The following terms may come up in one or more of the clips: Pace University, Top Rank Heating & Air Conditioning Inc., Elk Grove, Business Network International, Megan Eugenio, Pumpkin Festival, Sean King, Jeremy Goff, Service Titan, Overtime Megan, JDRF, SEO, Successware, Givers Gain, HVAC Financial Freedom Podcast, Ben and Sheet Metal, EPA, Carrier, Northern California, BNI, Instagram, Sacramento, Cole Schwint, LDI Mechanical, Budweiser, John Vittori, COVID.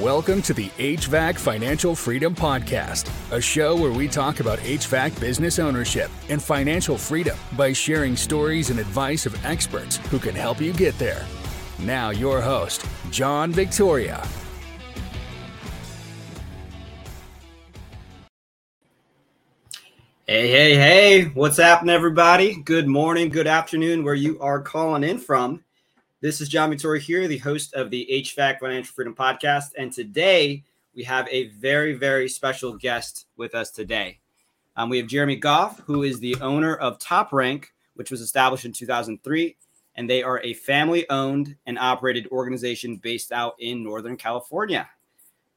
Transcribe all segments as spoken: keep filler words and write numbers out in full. Welcome to the H V A C Financial Freedom Podcast, a show where we talk about H V A C business ownership and financial freedom by sharing stories and advice of experts who can help you get there. Now your host, John Vittori. Hey, hey, hey, what's happening, everybody? Good morning, good afternoon, where you are calling in from. This is John Vittori here, the host of the H V A C Financial Freedom Podcast. And today we have a very, very special guest with us today. Um, we have Jeremy Goff, who is the owner of Top Rank, which was established in two thousand three. And they are a family-owned and operated organization based out in Northern California.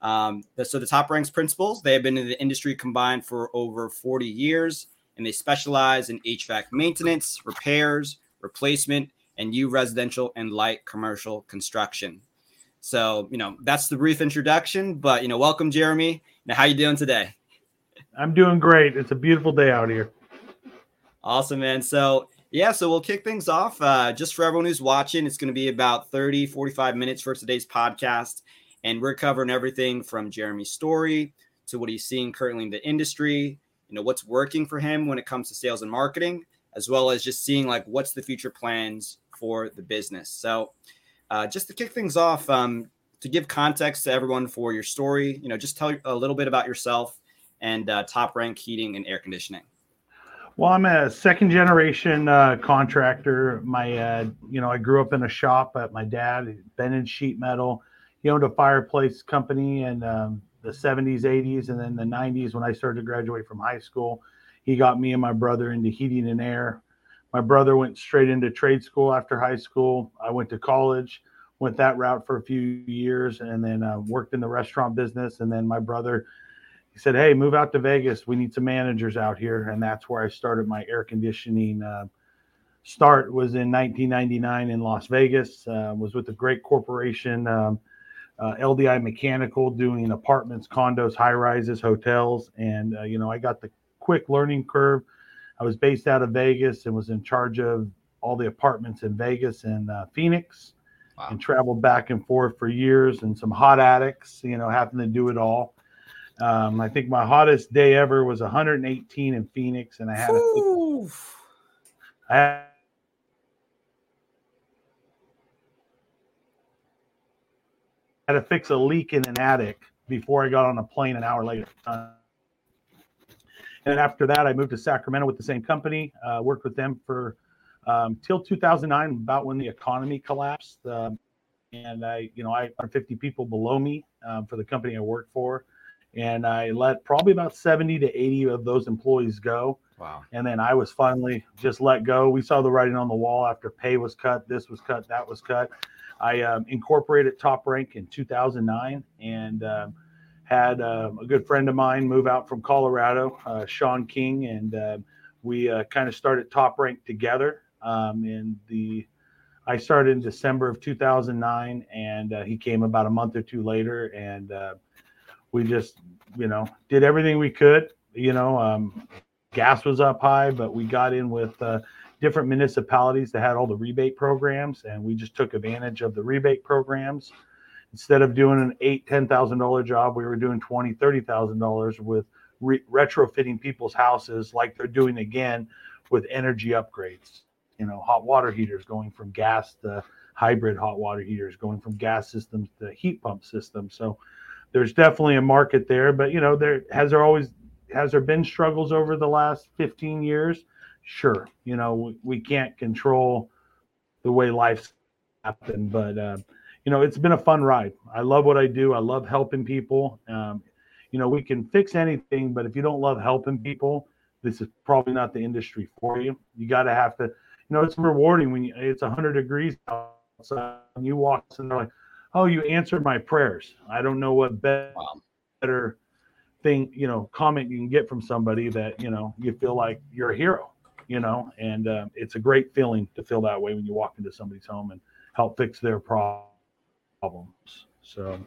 Um, so the Top Rank's principals, they have been in the industry combined for over forty years. And they specialize in H V A C maintenance, repairs, replacement, and new residential and light commercial construction. So, you know, that's the brief introduction, but, you know, welcome, Jeremy. Now, how you doing today? I'm doing great. It's a beautiful day out here. Awesome, man. So, yeah, so we'll kick things off. Uh, just for everyone who's watching, it's going to be about thirty, forty-five minutes for today's podcast. And we're covering everything from Jeremy's story to what he's seeing currently in the industry, you know, what's working for him when it comes to sales and marketing, as well as just seeing, like, what's the future plans for the business. So uh, just to kick things off, um, to give context to everyone for your story, you know, just tell a little bit about yourself and uh, Top Rank Heating and Air Conditioning. Well, I'm a second generation uh, contractor. My, uh, you know, I grew up in a shop at my dad, Ben and Sheet Metal. He owned a fireplace company in um, the seventies, eighties, and then the nineties when I started to graduate from high school. He got me and my brother into heating and air. My brother went straight into trade school after high school. I went to college, went that route for a few years, and then uh, worked in the restaurant business. And then my brother, he said, hey, move out to Vegas. We need some managers out here. And that's where I started my air conditioning uh, start was in nineteen ninety-nine in Las Vegas. Uh, was with a great corporation, um, uh, L D I Mechanical, doing apartments, condos, high-rises, hotels. And, uh, you know, I got the quick learning curve. I was based out of Vegas and was in charge of all the apartments in Vegas and uh, Phoenix. Wow. And traveled back and forth for years, and some hot addicts, you know, having to do it all. Um, I think my hottest day ever was one hundred eighteen in Phoenix, and I had a I had to fix a leak in an attic before I got on a plane an hour later. Uh, And after that, I moved to Sacramento with the same company, uh, worked with them for um, till two thousand nine, about when the economy collapsed. Um, and I, you know, I had fifty people below me um, for the company I worked for. And I let probably about seventy to eighty of those employees go. Wow. And then I was finally just let go. We saw the writing on the wall after pay was cut, this was cut, that was cut. I um, incorporated Top Rank in two thousand nine. And, um, had uh, a good friend of mine move out from Colorado, uh, Sean King, and uh, we uh, kind of started Top Rank together. Um, and the I started in December of two thousand nine, and uh, he came about a month or two later, and uh, we just, you know, did everything we could. You know, um, gas was up high, but we got in with uh, different municipalities that had all the rebate programs, and we just took advantage of the rebate programs. Instead of doing an eight, ten thousand dollar job, we were doing twenty, thirty thousand dollars with re- retrofitting people's houses, like they're doing again with energy upgrades. You know, hot water heaters going from gas to hybrid hot water heaters, going from gas systems to heat pump systems. So there's definitely a market there. But you know, there has there always has there been struggles over the last fifteen years? Sure, you know, we, we can't control the way life's happened, but. Uh, You know, it's been a fun ride. I love what I do. I love helping people. Um, you know, we can fix anything, but if you don't love helping people, this is probably not the industry for you. You got to have to, you know, it's rewarding when you, it's one hundred degrees outside and you walk and they're like, oh, you answered my prayers. I don't know what better, better thing, you know, comment you can get from somebody that, you know, you feel like you're a hero, you know, and um, it's a great feeling to feel that way when you walk into somebody's home and help fix their problem. Problems. So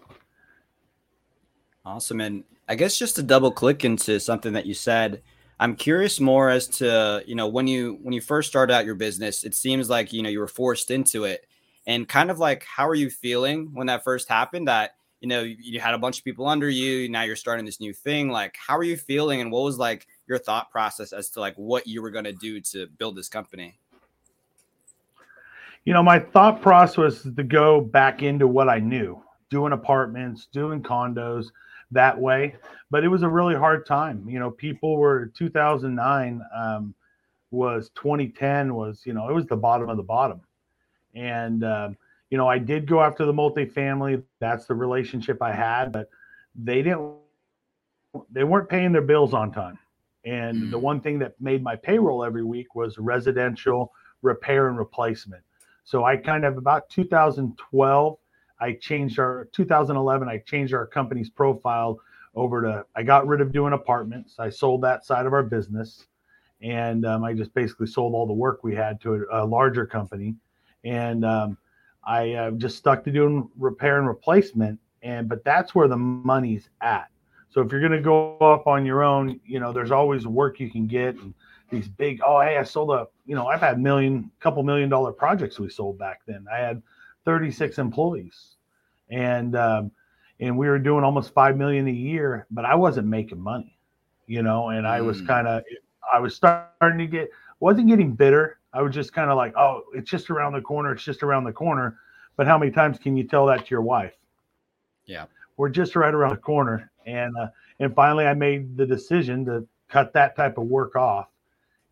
awesome. And I guess just to double click into something that you said, I'm curious more as to, you know, when you when you first started out your business, it seems like, you know, you were forced into it. And kind of like, how are you feeling when that first happened, that you know, you had a bunch of people under you. Now you're starting this new thing. Like, how are you feeling? And what was like your thought process as to like what you were going to do to build this company? You know, my thought process was to go back into what I knew, doing apartments, doing condos that way. But it was a really hard time. You know, people were two thousand nine um, was twenty ten was, you know, it was the bottom of the bottom. And, um, you know, I did go after the multifamily. That's the relationship I had, but they didn't, they weren't paying their bills on time. And mm-hmm. the one thing that made my payroll every week was residential repair and replacement. So I kind of about two thousand twelve, I changed our two thousand eleven, I changed our company's profile over to, I got rid of doing apartments. I sold that side of our business. And um, I just basically sold all the work we had to a, a larger company. And um, I uh, just stuck to doing repair and replacement. And, but that's where the money's at. So if you're going to go up on your own, you know, there's always work you can get. And these big, oh, hey, I sold a, you know, I've had million, couple million dollar projects we sold back then. I had thirty-six employees, and um, and we were doing almost five million a year, but I wasn't making money, you know, and I mm. was kind of, I was starting to get, wasn't getting bitter. I was just kind of like, oh, it's just around the corner. It's just around the corner. But how many times can you tell that to your wife? Yeah. We're just right around the corner. And, uh, and finally I made the decision to cut that type of work off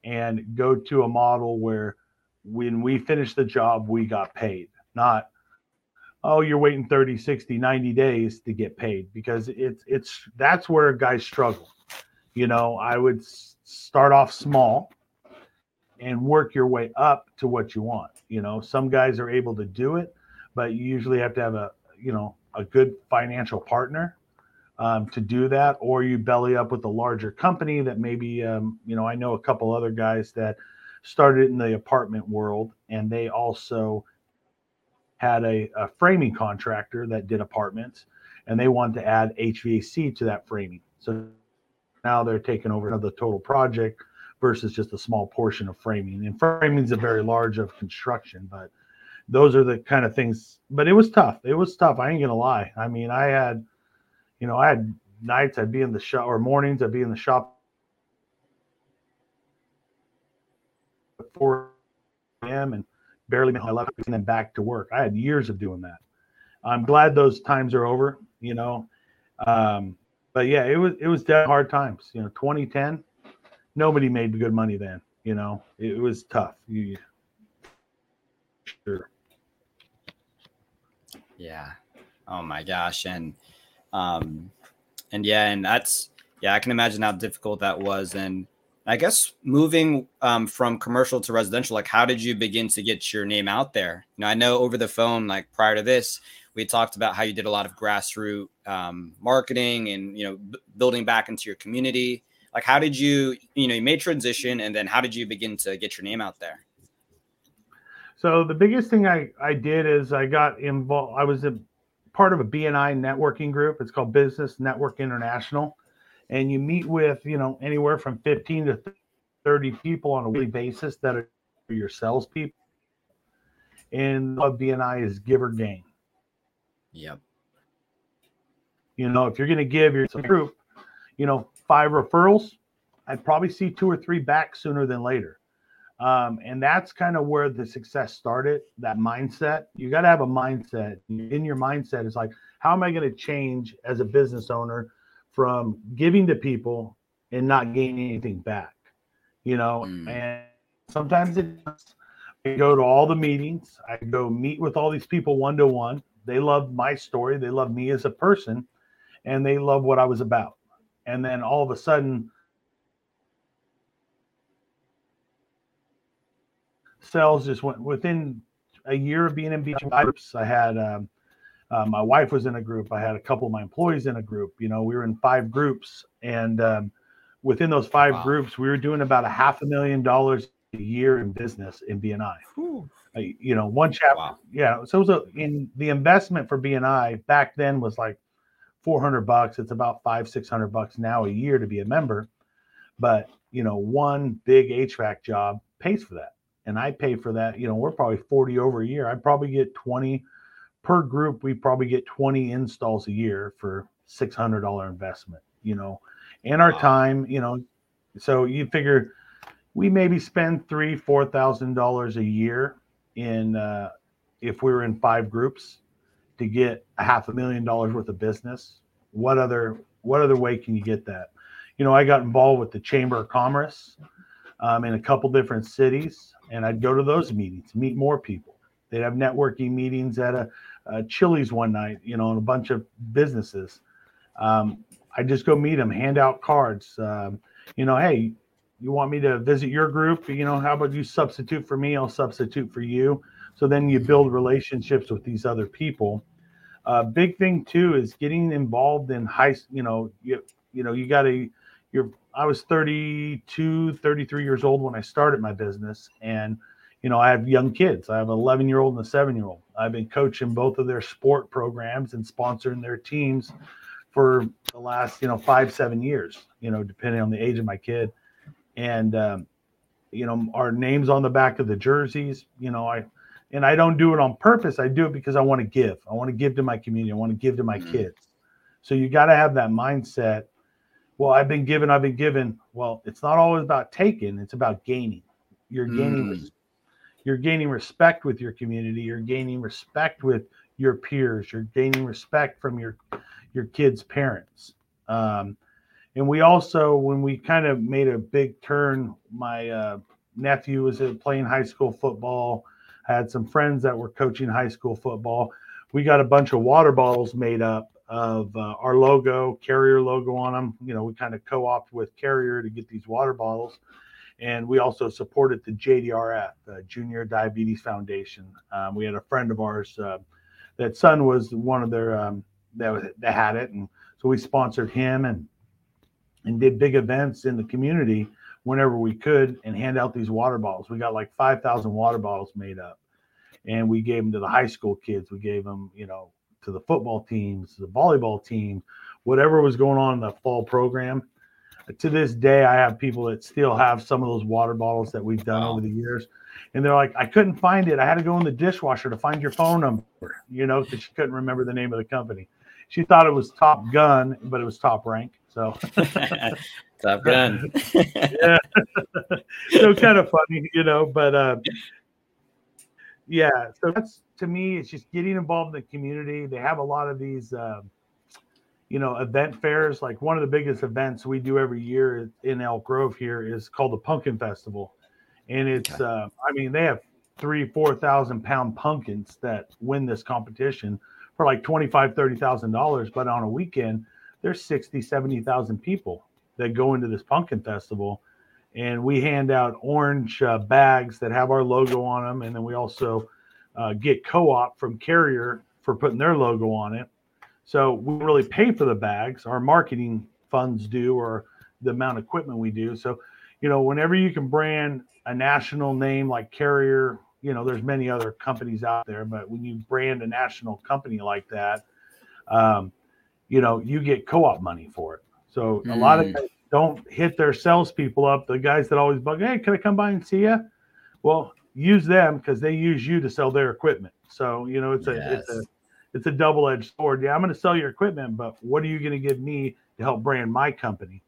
and go to a model where when we finished the job, we got paid, not, oh, you're waiting thirty, sixty, ninety days to get paid, because it's, it's, that's where guys struggle. You know, I would start off small and work your way up to what you want. You know, some guys are able to do it, but you usually have to have a, you know, a good financial partner um, to do that, or you belly up with a larger company that maybe, um, you know, I know a couple other guys that started in the apartment world, and they also had a, a framing contractor that did apartments, and they wanted to add H V A C to that framing. So now they're taking over the total project versus just a small portion of framing. And framing is a very large of construction, but those are the kind of things. But it was tough. It was tough. I ain't going to lie. I mean, I had, you know, I had nights I'd be in the shop, or mornings I'd be in the shop at four a.m. and barely made my life, and then back to work. I had years of doing that. I'm glad those times are over, you know. Um, but, yeah, it was it was dead hard times. You know, twenty ten, nobody made good money then. You know, it was tough. You, sure. Yeah. Oh, my gosh. And, um, and yeah, and that's, yeah, I can imagine how difficult that was. And I guess moving um, from commercial to residential, like, how did you begin to get your name out there? You know, I know over the phone, like prior to this, we talked about how you did a lot of grassroots um, marketing and, you know, b- building back into your community. Like, how did you, you know, you made transition, and then how did you begin to get your name out there? So the biggest thing I, I did is I got involved. I was a part of a B N I networking group. It's called Business Network International. And you meet with, you know, anywhere from fifteen to thirty people on a weekly basis that are your salespeople. And what B N I is Giver Gain. Yep. You know, if you're going to give your group, you know, five referrals, I'd probably see two or three back sooner than later. Um, and that's kind of where the success started, that mindset. You got to have a mindset. In your mindset, it's like, how am I going to change as a business owner from giving to people and not gaining anything back, you know? Mm. And sometimes it, I go to all the meetings. I go meet with all these people one-to-one. They love my story. They love me as a person, and they love what I was about. And then all of a sudden, sales just went within a year of being in B N I groups. I had, um, Uh, my wife was in a group. I had a couple of my employees in a group. You know, we were in five groups. And um, within those five wow. groups, we were doing about a half a million dollars a year in business in B N I. Uh, you know, one chapter. Wow. Yeah. So it was a, in the investment for B N I back then was like four hundred bucks. It's about five, six hundred bucks now a year to be a member. But, you know, one big H V A C job pays for that. And I pay for that. You know, we're probably forty over a year. I probably get twenty per group, we probably get twenty installs a year for six hundred dollars investment, you know, and our wow. time, you know, so you figure we maybe spend three, four thousand dollars a year in, uh, if we were in five groups to get a half a million dollars worth of business. What other, what other way can you get that? You know, I got involved with the Chamber of Commerce um, in a couple different cities, and I'd go to those meetings, meet more people. They'd have networking meetings at a, a Chili's one night, you know, and a bunch of businesses. Um, I just go meet them, hand out cards. Um, you know, hey, you want me to visit your group? You know, how about you substitute for me? I'll substitute for you. So then you build relationships with these other people. Uh, big thing too is getting involved in high. You know, you you know you got to. You're. I was thirty-two, thirty-three years old when I started my business, and you know, I have young kids. I have an eleven-year-old and a seven-year-old. I've been coaching both of their sport programs and sponsoring their teams for the last, you know, five, seven years, you know, depending on the age of my kid. And, um, you know, our names on the back of the jerseys, you know, I, and I don't do it on purpose. I do it because I want to give. I want to give to my community. I want to give to my kids. So you got to have that mindset. Well, I've been given, I've been given. Well, it's not always about taking. It's about gaining. You're gaining mm. You're gaining respect with your community. You're gaining respect with your peers. You're gaining respect from your your kids' parents. Um, and we also, when we kind of made a big turn, my uh, nephew was playing high school football. I had some friends that were coaching high school football. We got a bunch of water bottles made up of uh, our logo, Carrier logo on them. You know, we kind of co-opted with Carrier to get these water bottles. And we also supported the J D R F, the Junior Diabetes Foundation. Um, we had a friend of ours uh, that son was one of their um, that, was, that had it, and so we sponsored him and and did big events in the community whenever we could and hand out these water bottles. We got like five thousand water bottles made up, and we gave them to the high school kids. We gave them, you know, to the football teams, the volleyball team, whatever was going on in the fall program. To this day, I have people that still have some of those water bottles that we've done wow. over the years. And they're like, I couldn't find it. I had to go in the dishwasher to find your phone number, you know, because she couldn't remember the name of the company. She thought it was Top Gun, but it was Top Rank. So Top Gun. yeah. So kind of funny, you know, but uh, yeah. So that's, to me, it's just getting involved in the community. They have a lot of these uh, you know, event fairs. Like one of the biggest events we do every year in Elk Grove here is called the Pumpkin Festival. And it's, okay. uh, I mean, they have three, four thousand pound pumpkins that win this competition for like twenty-five thousand, thirty thousand dollars. But on a weekend, there's sixty, seventy thousand people that go into this pumpkin festival. And we hand out orange uh, bags that have our logo on them. And then we also uh, get co-op from Carrier for putting their logo on it. So we really pay for the bags. Our marketing funds do, or the amount of equipment we do. So, you know, whenever you can brand a national name like Carrier, you know, there's many other companies out there, but when you brand a national company like that, um, you know, you get co-op money for it. So mm. a lot of guys don't hit their salespeople up. The guys that always bug, hey, can I come by and see you? Well, use them because they use you to sell their equipment. So, you know, it's yes. a, it's a, It's a double-edged sword. Yeah, I'm going to sell your equipment, but what are you going to give me to help brand my company?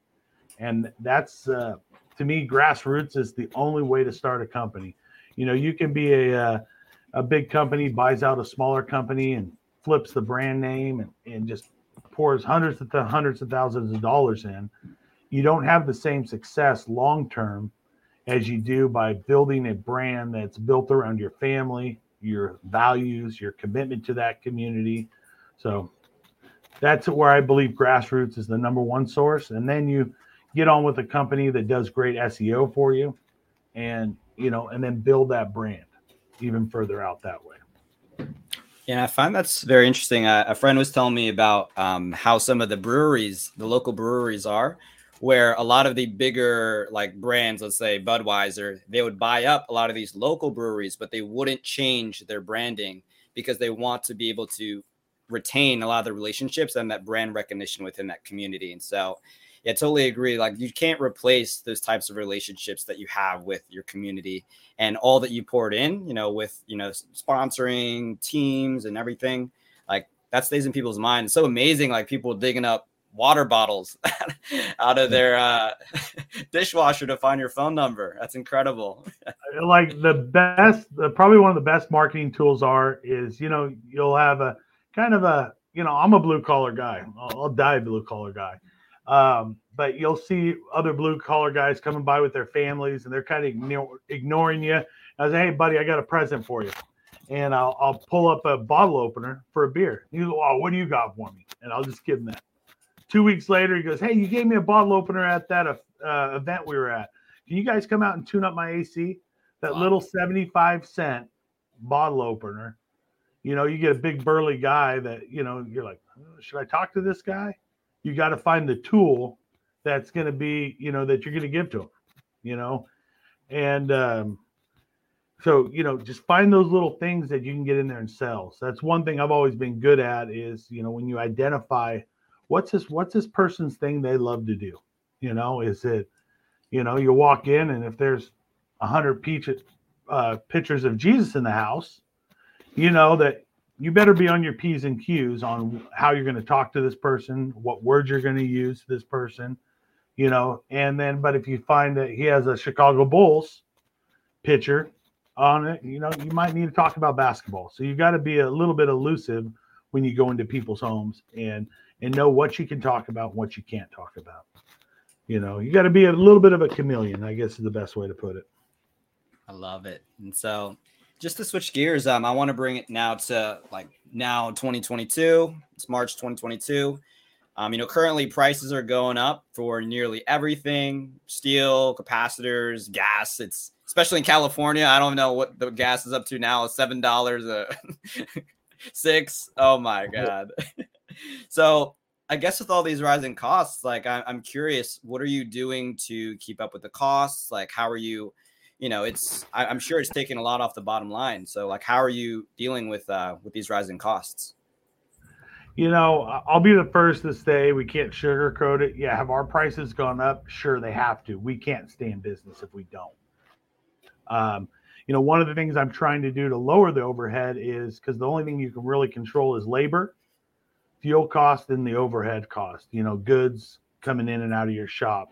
And that's, uh, to me, grassroots is the only way to start a company. You know, you can be a uh, a big company, buys out a smaller company and flips the brand name and, and just pours hundreds of th- hundreds of thousands of dollars in. You don't have the same success long-term as you do by building a brand that's built around your family, your values, your commitment to that community. So that's where I believe grassroots is the number one source. And then you get on with a company that does great S E O for you and, you know, and then build that brand even further out that way. Yeah, I find that's very interesting. Uh, a friend was telling me about um, how some of the breweries, the local breweries are, where a lot of the bigger like brands, let's say Budweiser, they would buy up a lot of these local breweries, but they wouldn't change their branding because they want to be able to retain a lot of the relationships and that brand recognition within that community. And so yeah, totally agree. Like, you can't replace those types of relationships that you have with your community and all that you poured in, you know, with, you know, sponsoring teams and everything. Like, that stays in people's mind. It's so amazing. Like, people digging up water bottles out of their uh, dishwasher to find your phone number. That's incredible. Like, the best, probably one of the best marketing tools are is, you know, you'll have a kind of a, you know, I'm a blue collar guy. I'll, I'll die blue collar guy. Um, but you'll see other blue collar guys coming by with their families, and they're kind of ignore, ignoring you. I say, hey buddy, I got a present for you. And I'll, I'll pull up a bottle opener for a beer. And you go, oh, what do you got for me? And I'll just give him that. Two weeks later, he goes, hey, you gave me a bottle opener at that uh, event we were at. Can you guys come out and tune up my A C? That wow. little seventy-five cent bottle opener. You know, you get a big burly guy that, you know, you're like, oh, should I talk to this guy? You got to find the tool that's going to be, you know, that you're going to give to him, you know. And um, so, you know, just find those little things that you can get in there and sell. So that's one thing I've always been good at is, you know, when you identify – What's this, what's this person's thing they love to do? You know, is it, you know, you walk in and if there's a hundred uh, pictures of Jesus in the house, you know that you better be on your P's and Q's on how you're going to talk to this person, what words you're going to use to this person, you know, and then, but if you find that he has a Chicago Bulls picture on it, you know, you might need to talk about basketball. So you got to be a little bit elusive when you go into people's homes and, and know what you can talk about and what you can't talk about. You know, you got to be a little bit of a chameleon, I guess is the best way to put it. I love it. And so just to switch gears, um, I want to bring it now to like now twenty twenty-two. It's March twenty twenty-two. Um, you know, currently prices are going up for nearly everything. Steel, capacitors, gas. It's especially in California. I don't know what the gas is up to now. It's seven dollars a six. Oh, my God. So I guess with all these rising costs, like I, I'm curious, what are you doing to keep up with the costs? Like, how are you, you know, it's, I, I'm sure it's taking a lot off the bottom line. So like, how are you dealing with, uh, with these rising costs? You know, I'll be the first to say we can't sugarcoat it. Yeah. Have our prices gone up? Sure. They have to. We can't stay in business if we don't. Um, you know, one of the things I'm trying to do to lower the overhead is because the only thing you can really control is labor, fuel cost, and the overhead cost, you know, goods coming in and out of your shop.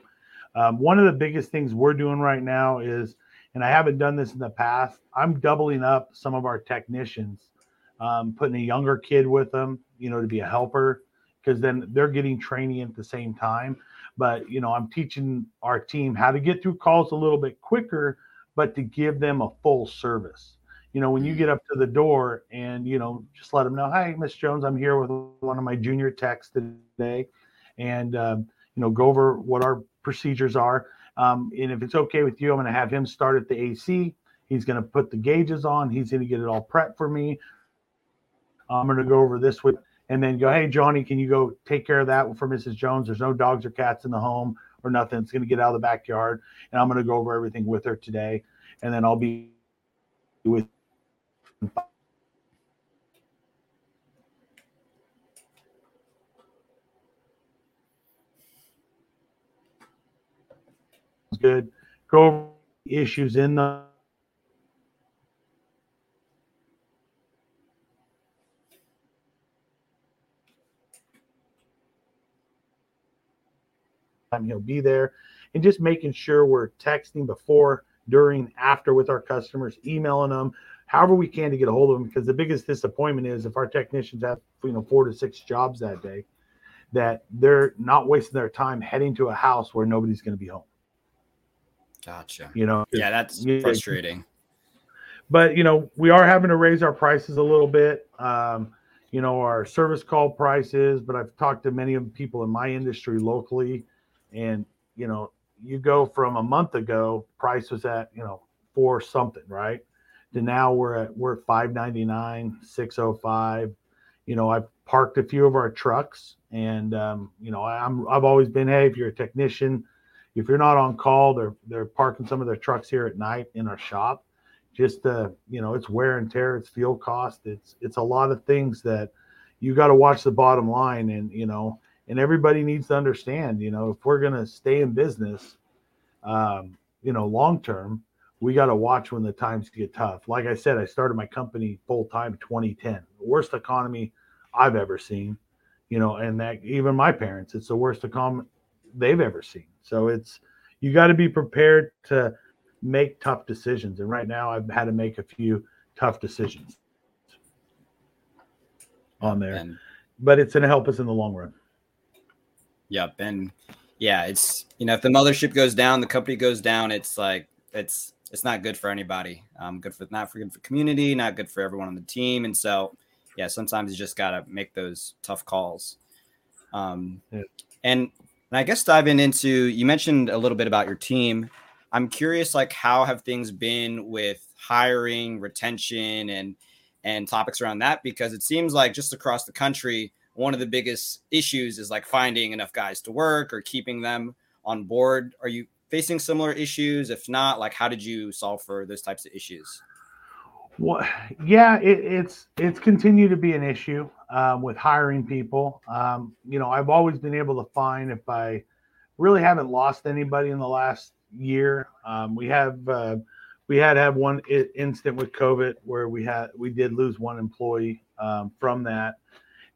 Um, one of the biggest things we're doing right now is, and I haven't done this in the past, I'm doubling up some of our technicians, um, putting a younger kid with them, you know, to be a helper, because then they're getting training at the same time. But, you know, I'm teaching our team how to get through calls a little bit quicker, but to give them a full service. You know, when you get up to the door and, you know, just let them know, hi, Miss Jones, I'm here with one of my junior techs today. And, um, you know, go over what our procedures are. Um, and if it's okay with you, I'm going to have him start at the A C. He's going to put the gauges on. He's going to get it all prepped for me. I'm going to go over this with, and then go, hey, Johnny, can you go take care of that for Missus Jones? There's no dogs or cats in the home or nothing. It's going to get out of the backyard. And I'm going to go over everything with her today. And then I'll be with good go over issues in the time he'll be there, and just making sure we're texting before, during, after with our customers, emailing them however we can to get a hold of them, because the biggest disappointment is if our technicians have, you know, four to six jobs that day, that they're not wasting their time heading to a house where nobody's going to be home. Gotcha. You know, yeah, that's yeah, frustrating. But, you know, we are having to raise our prices a little bit, um, you know, our service call prices, but I've talked to many of the people in my industry locally, and, you know, you go from a month ago, price was at, you know, four something, right? And now we're at we're at five ninety-nine, six oh five. You know, I've parked a few of our trucks, and um, you know, I'm I've always been, hey, if you're a technician, if you're not on call, they're they're parking some of their trucks here at night in our shop. Just uh, you know, it's wear and tear, it's fuel cost, it's it's a lot of things that you got to watch the bottom line, and you know, and everybody needs to understand, you know, if we're going to stay in business, um, you know, long term, we got to watch when the times get tough. Like I said, I started my company full time twenty ten, the worst economy I've ever seen, you know, and that even my parents, it's the worst economy they've ever seen. So it's, you got to be prepared to make tough decisions. And right now I've had to make a few tough decisions on there, Ben. But it's going to help us in the long run. Yep. And yeah, it's, you know, if the mothership goes down, the company goes down, it's like, it's, it's not good for anybody. Um, good for, not for good for community, not good for everyone on the team. And so, yeah, sometimes you just got to make those tough calls. Um, yeah. and, and I guess diving into, you mentioned a little bit about your team. I'm curious, like, how have things been with hiring, retention, and, and topics around that? Because it seems like just across the country, one of the biggest issues is like finding enough guys to work or keeping them on board. Are you facing similar issues? If not, like, how did you solve for those types of issues? Well, yeah, it, it's it's continued to be an issue um, with hiring people. Um, you know, I've always been able to find, if I really haven't lost anybody in the last year. Um, we have uh, we had have one incident with COVID where we had we did lose one employee um, from that,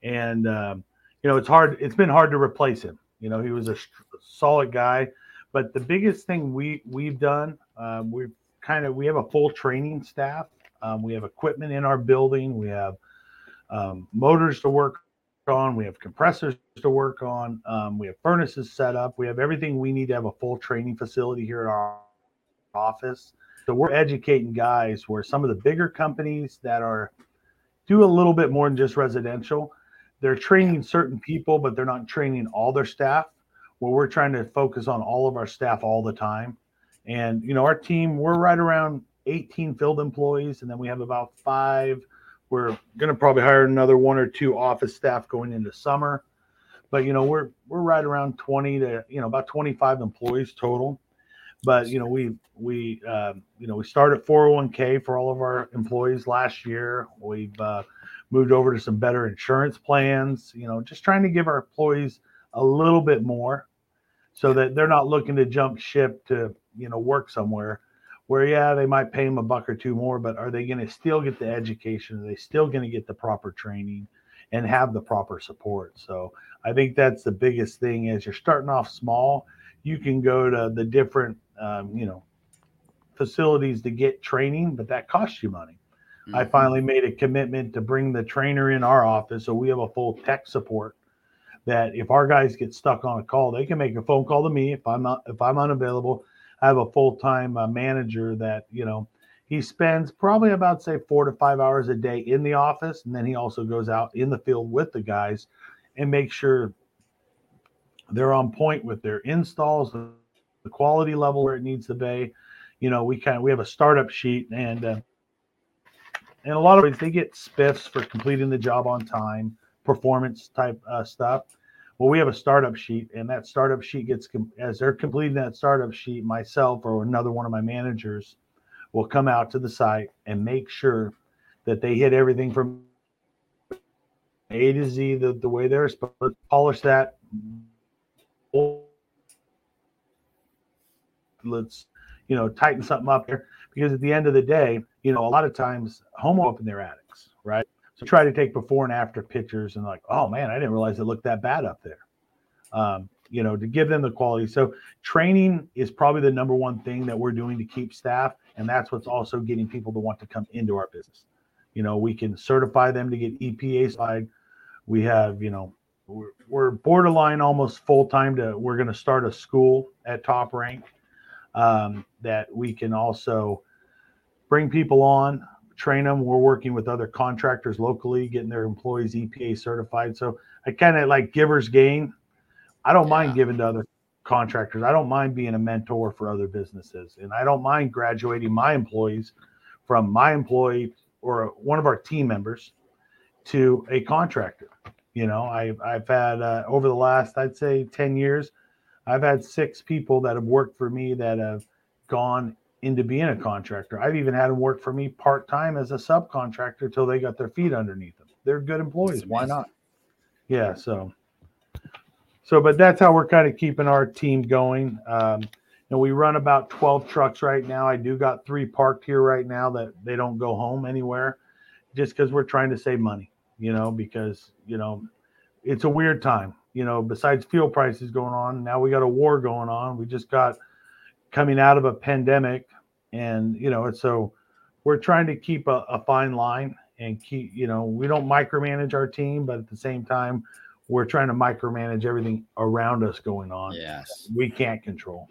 and um, you know, it's hard. It's been hard to replace him. You know, he was a solid guy. But the biggest thing we we've done, um, we kind of we have a full training staff. Um, we have equipment in our building. We have um, motors to work on. We have compressors to work on. Um, we have furnaces set up. We have everything we need to have a full training facility here at our office. So we're educating guys where some of the bigger companies that are do a little bit more than just residential, they're training certain people, but they're not training all their staff. Well, we're trying to focus on all of our staff all the time. And, you know, our team, we're right around eighteen field employees, and then we have about five. We're going to probably hire another one or two office staff going into summer. But, you know, we're we're right around twenty to, you know, about twenty-five employees total. But, you know, we we um, you know, we started four oh one k for all of our employees last year. We've uh, moved over to some better insurance plans, you know, just trying to give our employees a little bit more so that they're not looking to jump ship to, you know, work somewhere where, yeah, they might pay them a buck or two more, but are they going to still get the education? Are they still going to get the proper training and have the proper support? So I think that's the biggest thing is you're starting off small. You can go to the different, um, you know, facilities to get training, but that costs you money. Mm-hmm. I finally made a commitment to bring the trainer in our office. So we have a full tech support that if our guys get stuck on a call, they can make a phone call to me. If I'm not, if I'm unavailable, I have a full-time uh, manager that, you know, he spends probably about, say, four to five hours a day in the office. And then he also goes out in the field with the guys and makes sure they're on point with their installs, the quality level where it needs to be. You know, we kind of, we have a startup sheet, and, uh, and a lot of ways they get spiffs for completing the job on time, performance type uh, stuff. Well, we have a startup sheet, and that startup sheet gets, as they're completing that startup sheet, myself or another one of my managers will come out to the site and make sure that they hit everything from A to Z the, the way they're supposed to, polish that. Let's, you know, tighten something up here, because at the end of the day, you know, a lot of times homeowners open their attics, right? So try to take before and after pictures and like, oh man, I didn't realize it looked that bad up there. Um, you know, to give them the quality. So training is probably the number one thing that we're doing to keep staff. And that's what's also getting people to want to come into our business. You know, we can certify them to get E P A side. We have, you know, we're, we're borderline almost full time to, we're going to start a school at Top Rank um, that we can also bring people on, train them. We're working with other contractors locally, getting their employees E P A certified. So I kind of like Givers Gain. I don't yeah. mind giving to other contractors. I don't mind being a mentor for other businesses. And I don't mind graduating my employees from my employee or one of our team members to a contractor. You know, I've, I've had uh, over the last, I'd say ten years, I've had six people that have worked for me that have gone into being a contractor. I've even had them work for me part-time as a subcontractor till they got their feet underneath them. They're good employees. Why not? Yeah. So So, but that's how we're kind of keeping our team going. Um, and we run about twelve trucks right now. I do got three parked here right now that they don't go home anywhere just because we're trying to save money, you know, because, you know, it's a weird time, you know, besides fuel prices going on. Now we got a war going on. We just got coming out of a pandemic and, you know, it's so we're trying to keep a, a fine line and keep, you know, we don't micromanage our team, but at the same time, we're trying to micromanage everything around us going on. Yes. We can't control.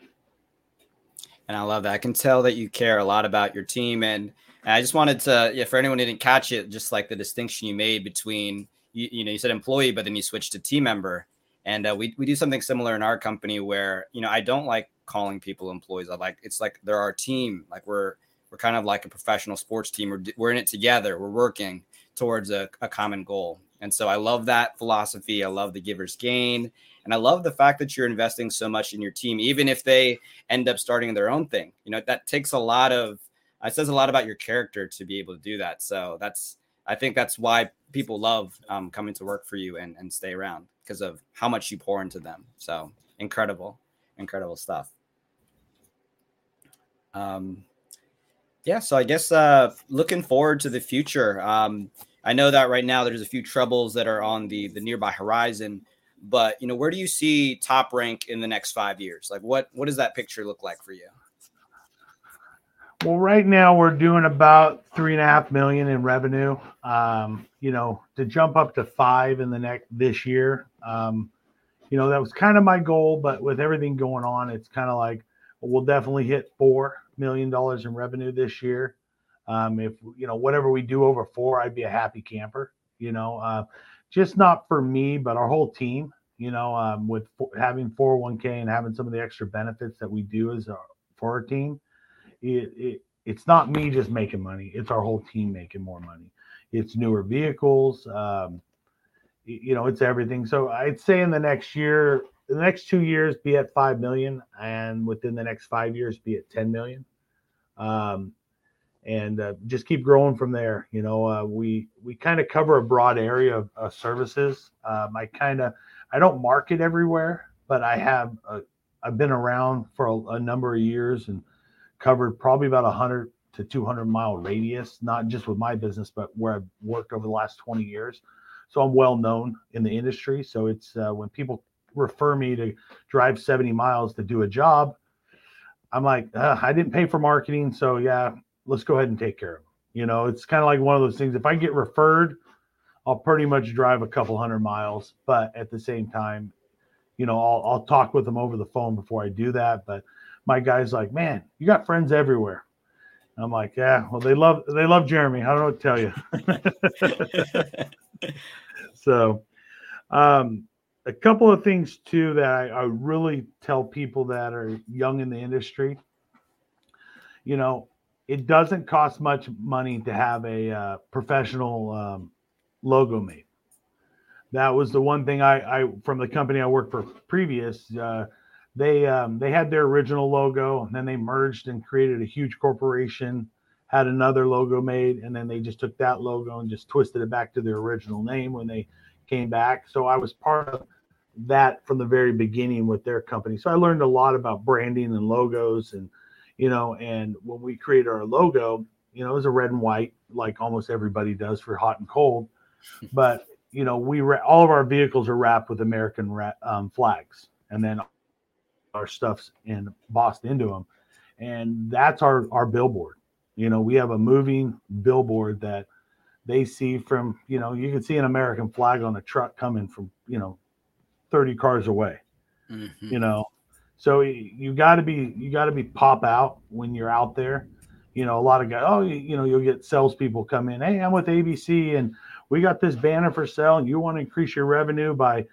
And I love that. I can tell that you care a lot about your team. And I just wanted to, yeah, for anyone who didn't catch it, just like the distinction you made between, you, you know, you said employee, but then you switched to team member. And uh, we, we do something similar in our company where, you know, I don't like calling people employees. I like, it's like they're our team. Like we're, we're kind of like a professional sports team. We're, we're in it together. We're working towards a, a common goal. And so I love that philosophy. I love the Givers Gain. And I love the fact that you're investing so much in your team, even if they end up starting their own thing. You know, that takes a lot of, it says a lot about your character to be able to do that. So that's, I think that's why people love um, coming to work for you and, and stay around because of how much you pour into them. So incredible, incredible stuff. Um, yeah. So I guess uh, looking forward to the future. Um, I know that right now there's a few troubles that are on the, the nearby horizon, but you know, where do you see Top Rank in the next five years? Like what, what does that picture look like for you? Well, right now we're doing about three and a half million in revenue. Um, you know, to jump up to five in the next this year. Um, you know, that was kind of my goal, but with everything going on, it's kind of like, we'll definitely hit four million dollars in revenue this year. Um, if, you know, whatever we do over four, I'd be a happy camper, you know, uh, just not for me, but our whole team, you know, um, with f- having four oh one k and having some of the extra benefits that we do as our, for our team, it, it it's not me just making money. It's our whole team making more money. It's newer vehicles, um, you know, it's everything. So I'd say in the next year, the next two years, be at five million and within the next five years, be at ten million. Um, And uh, just keep growing from there. You know, uh, we we kind of cover a broad area of uh, services. Um, I kind of I don't market everywhere, but I have a, I've been around for a, a number of years and covered probably about one hundred to two hundred mile radius, not just with my business, but where I've worked over the last twenty years. So I'm well known in the industry. So it's uh, when people refer me to drive seventy miles to do a job, I'm like, uh, I didn't pay for marketing, so yeah. Let's go ahead and take care of them. You know, it's kind of like one of those things. If I get referred, I'll pretty much drive a couple hundred miles. But at the same time, you know, I'll, I'll talk with them over the phone before I do that. But my guy's like, man, you got friends everywhere. And I'm like, yeah, well, they love, they love Jeremy. I don't know what to tell you. So um, a couple of things too, that I, I really tell people that are young in the industry, you know, it doesn't cost much money to have a uh, professional um, logo made. That was the one thing I, I from the company I worked for previous, uh, they um, they had their original logo and then they merged and created a huge corporation, had another logo made, and then they just took that logo and just twisted it back to their original name when they came back. So I was part of that from the very beginning with their company. So I learned a lot about branding and logos and, you know, and when we created our logo, you know, it was a red and white, like almost everybody does for hot and cold. But, you know, we ra- all of our vehicles are wrapped with American ra- um, flags, and then our stuff's embossed into them. And that's our, our billboard. You know, we have a moving billboard that they see from, you know, you can see an American flag on a truck coming from, you know, thirty cars away, mm-hmm. you know. So you got to be you got to be pop out when you're out there. You know, a lot of guys, oh, you, you know, you'll get salespeople come in. Hey, I'm with A B C and we got this banner for sale and you want to increase your revenue by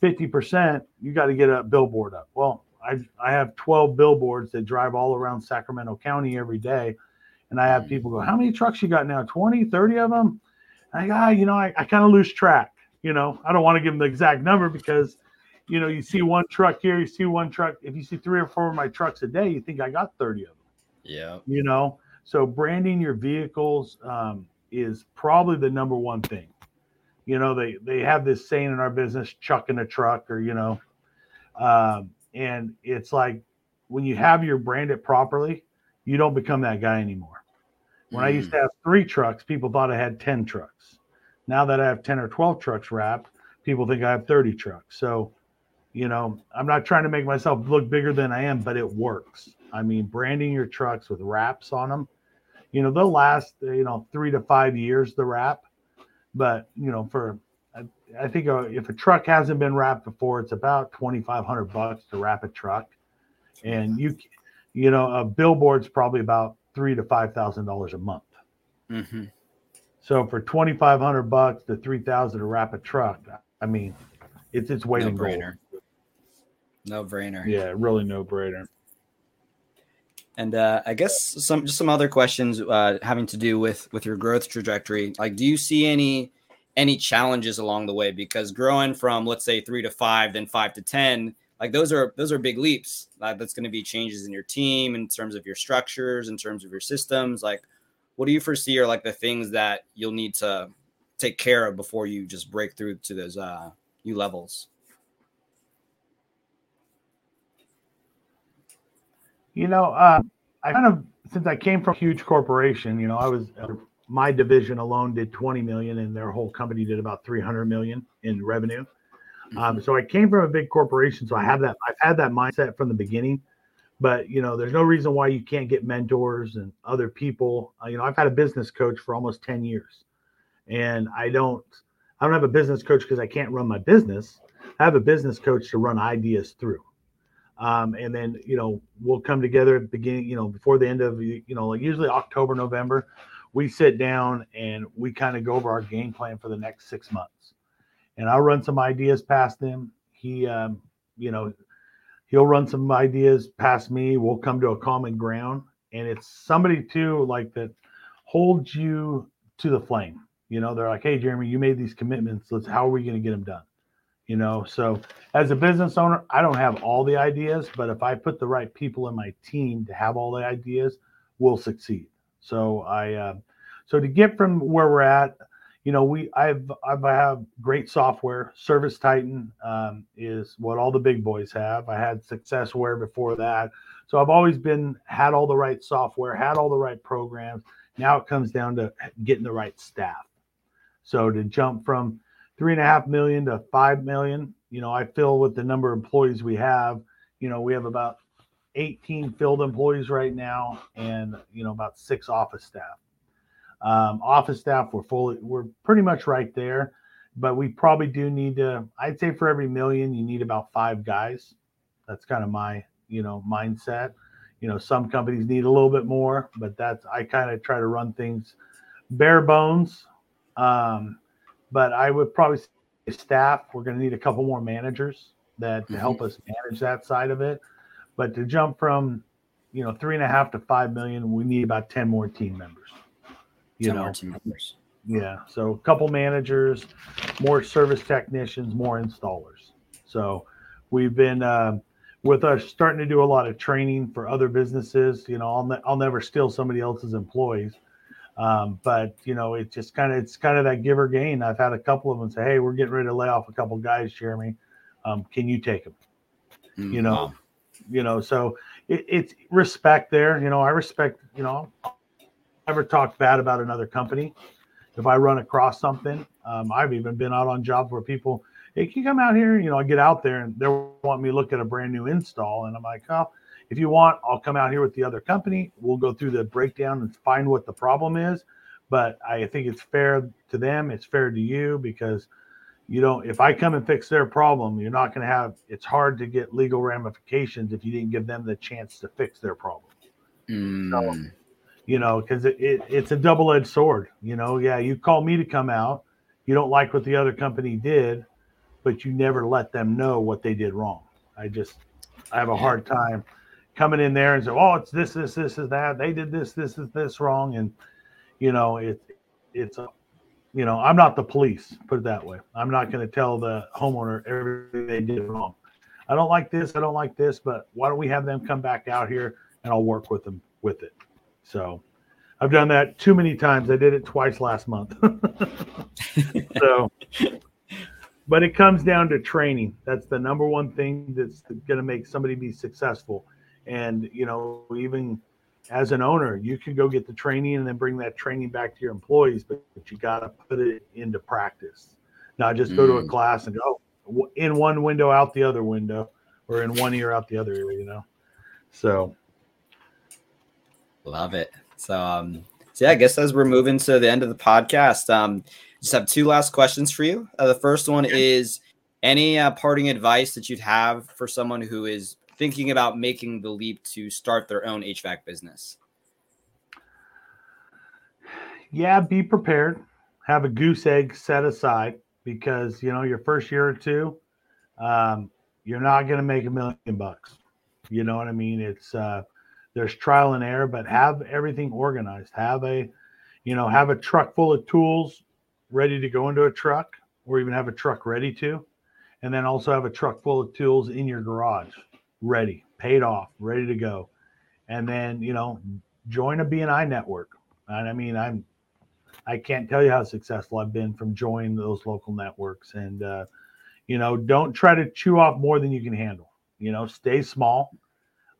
fifty percent. You got to get a billboard up. Well, I I have twelve billboards that drive all around Sacramento County every day. And I have people go, how many trucks you got now? twenty, thirty of them? I ah, you know, I, I kind of lose track. You know, I don't want to give them the exact number because you know, you see one truck here, you see one truck. If you see three or four of my trucks a day, you think I got thirty of them. Yeah. You know, so branding your vehicles um, is probably the number one thing. You know, they, they have this saying in our business, chucking a truck or, you know, Um, and it's like when you have your brand it properly, you don't become that guy anymore. When mm. I used to have three trucks, people thought I had ten trucks. Now that I have ten or twelve trucks wrapped, people think I have thirty trucks. So, you know, I'm not trying to make myself look bigger than I am, but it works. I mean, branding your trucks with wraps on them, you know, they'll last, you know, three to five years, the wrap. But, you know, for, I, I think if a truck hasn't been wrapped before, it's about twenty-five hundred bucks to wrap a truck. And you, you know, a billboard's probably about three to five thousand dollars a month. Mm-hmm. So for twenty-five hundred bucks to three thousand to wrap a truck, I mean, it's, it's way no brainer. No brainer. Yeah, really no brainer. And uh, I guess some just some other questions uh, having to do with, with your growth trajectory. Like, do you see any any challenges along the way? Because growing from, let's say, three to five, then five to ten, like those are those are big leaps. Like, that's going to be changes in your team, in terms of your structures, in terms of your systems. Like, what do you foresee are like the things that you'll need to take care of before you just break through to those uh, new levels? You know, uh, I kind of, since I came from a huge corporation, you know, I was, uh, my division alone did twenty million and their whole company did about three hundred million in revenue. Um, so I came from a big corporation. So I have that, I've had that mindset from the beginning, but you know, there's no reason why you can't get mentors and other people. Uh, you know, I've had a business coach for almost ten years and I don't, I don't have a business coach because I can't run my business. I have a business coach to run ideas through. Um, and then, you know, we'll come together at the beginning, you know, before the end of, you know, like usually October, November, we sit down and we kind of go over our game plan for the next six months. And I'll run some ideas past them. He, um, you know, he'll run some ideas past me. We'll come to a common ground. And it's somebody too, like that holds you to the flame. You know, they're like, hey, Jeremy, you made these commitments. Let's, how are we going to get them done? You know, so as a business owner, I don't have all the ideas, but if I put the right people in my team to have all the ideas, we'll succeed. So I, uh, so to get from where we're at, you know, we, I've, I've, I have great software. Service Titan um, is what all the big boys have. I had Successware before that. So I've always been, had all the right software, had all the right programs. Now it comes down to getting the right staff. So to jump from three and a half million to five million. You know, I feel with the number of employees we have, you know, we have about eighteen field employees right now and, you know, about six office staff. Um, office staff, we're fully, we're pretty much right there, but we probably do need to, I'd say for every million, you need about five guys. That's kind of my, you know, mindset. You know, some companies need a little bit more, but that's, I kind of try to run things bare bones. Um, But I would probably say staff, we're going to need a couple more managers that to help us manage that side of it. But to jump from, you know, three and a half to five million, we need about ten more team members. You ten know, more team members. Yeah. So a couple managers, more service technicians, more installers. So we've been uh, with us starting to do a lot of training for other businesses. You know, I'll, ne- I'll never steal somebody else's employees. Um, but you know, it's just kind of, it's kind of that give or gain. I've had a couple of them say, hey, we're getting ready to lay off a couple guys, Jeremy. Um, can you take them? Mm-hmm. You know, you know, so it, it's respect there. You know, I respect, you know, I'll never talk bad about another company. If I run across something, um, I've even been out on jobs where people, hey, can you come out here? You know, I get out there and they want me to look at a brand new install. And I'm like, oh, if you want, I'll come out here with the other company. We'll go through the breakdown and find what the problem is. But I think it's fair to them. It's fair to you because, you know, if I come and fix their problem, you're not going to have, it's hard to get legal ramifications if you didn't give them the chance to fix their problem. Mm. So, you know, because it, it, it's a double-edged sword. You know, yeah, you call me to come out. You don't like what the other company did, but you never let them know what they did wrong. I just, I have a hard time coming in there and say, oh, it's this, this, this is that. They did this, this is this wrong. And, you know, it, it's, you know, I'm not the police, put it that way. I'm not going to tell the homeowner everything they did wrong. I don't like this. I don't like this, but why don't we have them come back out here and I'll work with them with it. So I've done that too many times. I did it twice last month. So But it comes down to training. That's the number one thing that's going to make somebody be successful. And, you know, even as an owner, you can go get the training and then bring that training back to your employees, but you got to put it into practice. Not just go to a class and go oh, in one window, out the other window, or in one ear, out the other ear, you know? So. Love it. So, um, so yeah, I guess as we're moving to the end of the podcast, um, just have two last questions for you. Uh, the first one is any uh, parting advice that you'd have for someone who is thinking about making the leap to start their own H V A C business? Yeah, be prepared. Have a goose egg set aside because, you know, your first year or two, um, you're not going to make a million bucks. You know what I mean? It's uh, there's trial and error, but have everything organized. Have a, you know, have a truck full of tools ready to go into a truck, or even have a truck ready to, and then also have a truck full of tools in your garage, ready, paid off, ready to go. And then, you know, join a B and I network. And I mean, I'm, I can't tell you how successful I've been from joining those local networks. And, uh, you know, don't try to chew off more than you can handle, you know, stay small.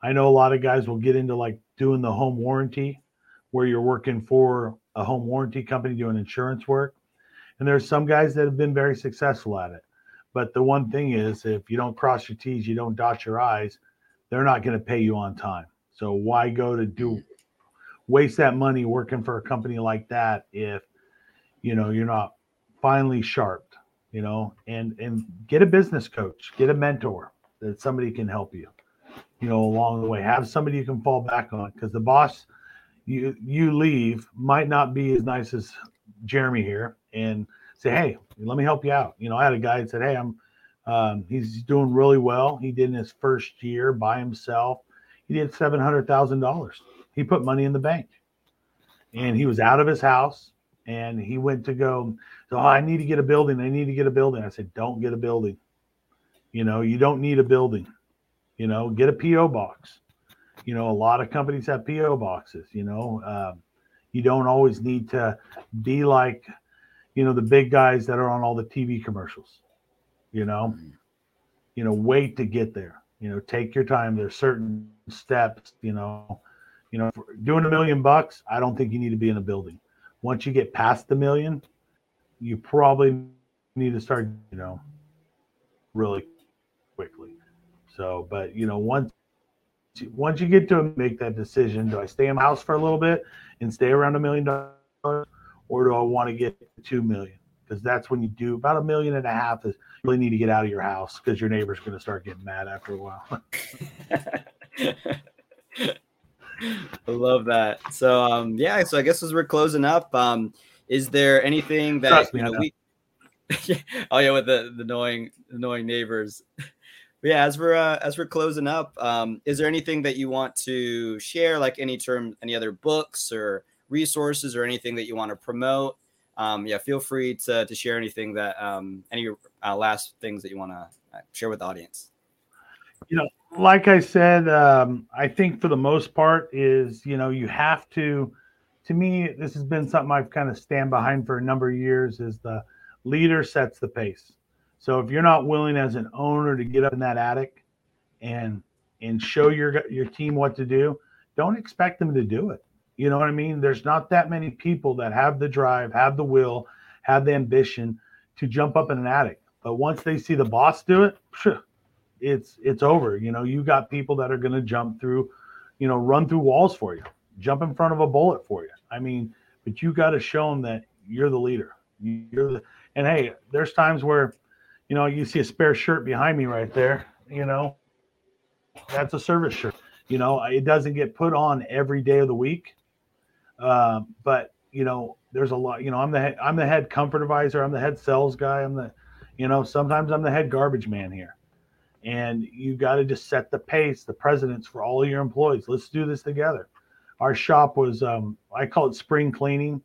I know a lot of guys will get into like doing the home warranty where you're working for a home warranty company doing insurance work. And there's some guys that have been very successful at it. But the one thing is, if you don't cross your T's, you don't dot your I's, they're not going to pay you on time. So why go to do waste that money working for a company like that if, you know, you're not finally sharp, you know, and, and get a business coach, get a mentor that somebody can help you, you know, along the way. Have somebody you can fall back on, because the boss you you leave might not be as nice as Jeremy here and say, hey, let me help you out. You know, I had a guy that said, hey, I'm, um, he's doing really well. He did in his first year by himself. He did seven hundred thousand dollars. He put money in the bank and he was out of his house and he went to go, oh, I need to get a building. I need to get a building. I said, don't get a building. You know, you don't need a building, you know, get a P O box. You know, a lot of companies have P O boxes, you know, um, you don't always need to be like, you know, the big guys that are on all the T V commercials, you know, you know, wait to get there, you know, take your time. There's certain steps, you know, you know, for doing a million bucks. I don't think you need to be in a building. Once you get past the million, you probably need to start, you know, really quickly. So, but you know, once, once you get to make that decision, do I stay in my house for a little bit and stay around a million dollars, or do I want to get to two million? Because that's when you do about a million and a half is you really need to get out of your house because your neighbor's going to start getting mad after a while. I love that. So um, yeah, so I guess as we're closing up, um, is there anything that Trust me, you know, know. we? Oh yeah, with the, the annoying annoying neighbors. Yeah, as we're uh, as we're closing up, um, is there anything that you want to share, like any term, any other books or resources or anything that you want to promote? Um, yeah, feel free to to share anything that um, any uh, last things that you want to share with the audience. You know, like I said, um, I think for the most part is, you know, you have to. To me, this has been something I've kind of stand behind for a number of years. Is the leader sets the pace. So if you're not willing as an owner to get up in that attic and and show your your team what to do, don't expect them to do it. You know what I mean? There's not that many people that have the drive, have the will, have the ambition to jump up in an attic. But once they see the boss do it, it's it's over. You know, you got people that are going to jump through, you know, run through walls for you, jump in front of a bullet for you. I mean, but you got to show them that you're the leader. You're the, and hey, there's times where, you know, you see a spare shirt behind me right there, you know, that's a service shirt. You know, it doesn't get put on every day of the week. Um, but, you know, there's a lot, you know, I'm the, I'm the head comfort advisor. I'm the head sales guy. I'm the, you know, sometimes I'm the head garbage man here. And you got to just set the pace, the precedence for all of your employees. Let's do this together. Our shop was, um, I call it spring cleaning.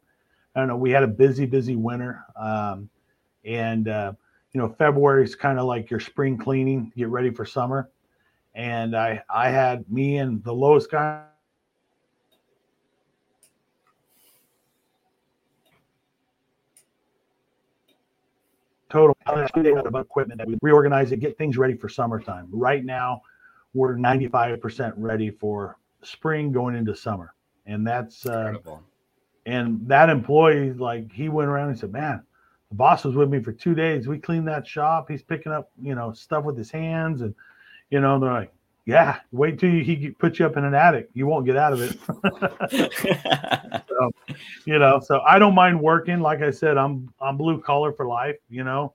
I don't know. We had a busy, busy winter. Um, and, uh, you know, February is kind of like your spring cleaning, get ready for summer. And I, I had me and the lowest guy. total of equipment that we reorganize it, get things ready for summertime. Right now, we're ninety-five percent ready for spring going into summer. And that's, uh, and that employee, like he went around and said, man, the boss was with me for two days. We cleaned that shop. He's picking up, you know, stuff with his hands. And, you know, they're like, yeah, wait till you, he puts you up in an attic. You won't get out of it. So, you know, so I don't mind working. Like I said, I'm, I'm blue collar for life, you know?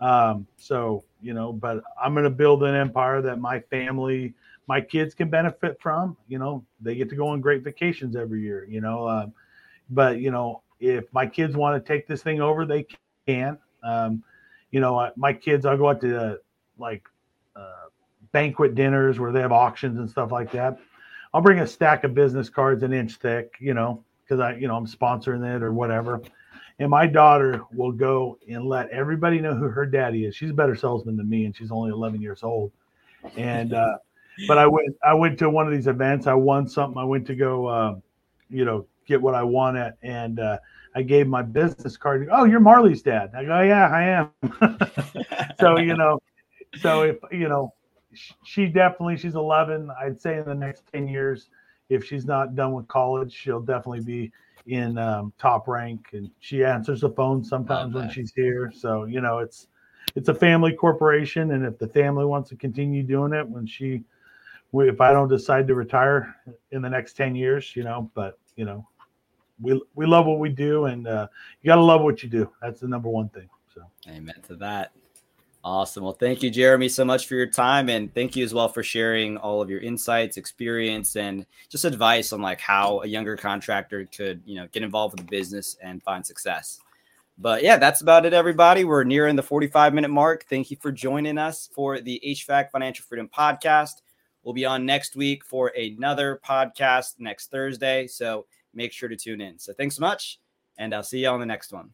Um, so, you know, but I'm going to build an empire that my family, my kids can benefit from, you know, they get to go on great vacations every year, you know, um, but you know, if my kids want to take this thing over, they can, um, you know, I, my kids, I'll go out to uh, like, uh, banquet dinners where they have auctions and stuff like that. I'll bring a stack of business cards an inch thick, you know, because I, you know, I'm sponsoring it or whatever. And my daughter will go and let everybody know who her daddy is. She's a better salesman than me, and she's only eleven years old. And uh, but I went, I went to one of these events. I won something. I went to go, uh, you know, get what I wanted, and uh, I gave my business card. Oh, you're Marley's dad. I go, oh, yeah, I am. So you know, so if you know. She definitely, she's eleven. I'd say in the next ten years, if she's not done with college, she'll definitely be in um, Top Rank. And she answers the phone sometimes when she's here. So, you know, it's, it's a family corporation. And if the family wants to continue doing it, when she, if I don't decide to retire in the next ten years, you know, but you know, we, we love what we do, and uh, you got to love what you do. That's the number one thing. So amen to that. Awesome. Well, thank you, Jeremy, so much for your time. And thank you as well for sharing all of your insights, experience, and just advice on like how a younger contractor could, you know, get involved with the business and find success. But yeah, that's about it, everybody. We're nearing the forty-five minute mark. Thank you for joining us for the H V A C Financial Freedom Podcast. We'll be on next week for another podcast next Thursday. So make sure to tune in. So thanks so much, and I'll see you on the next one.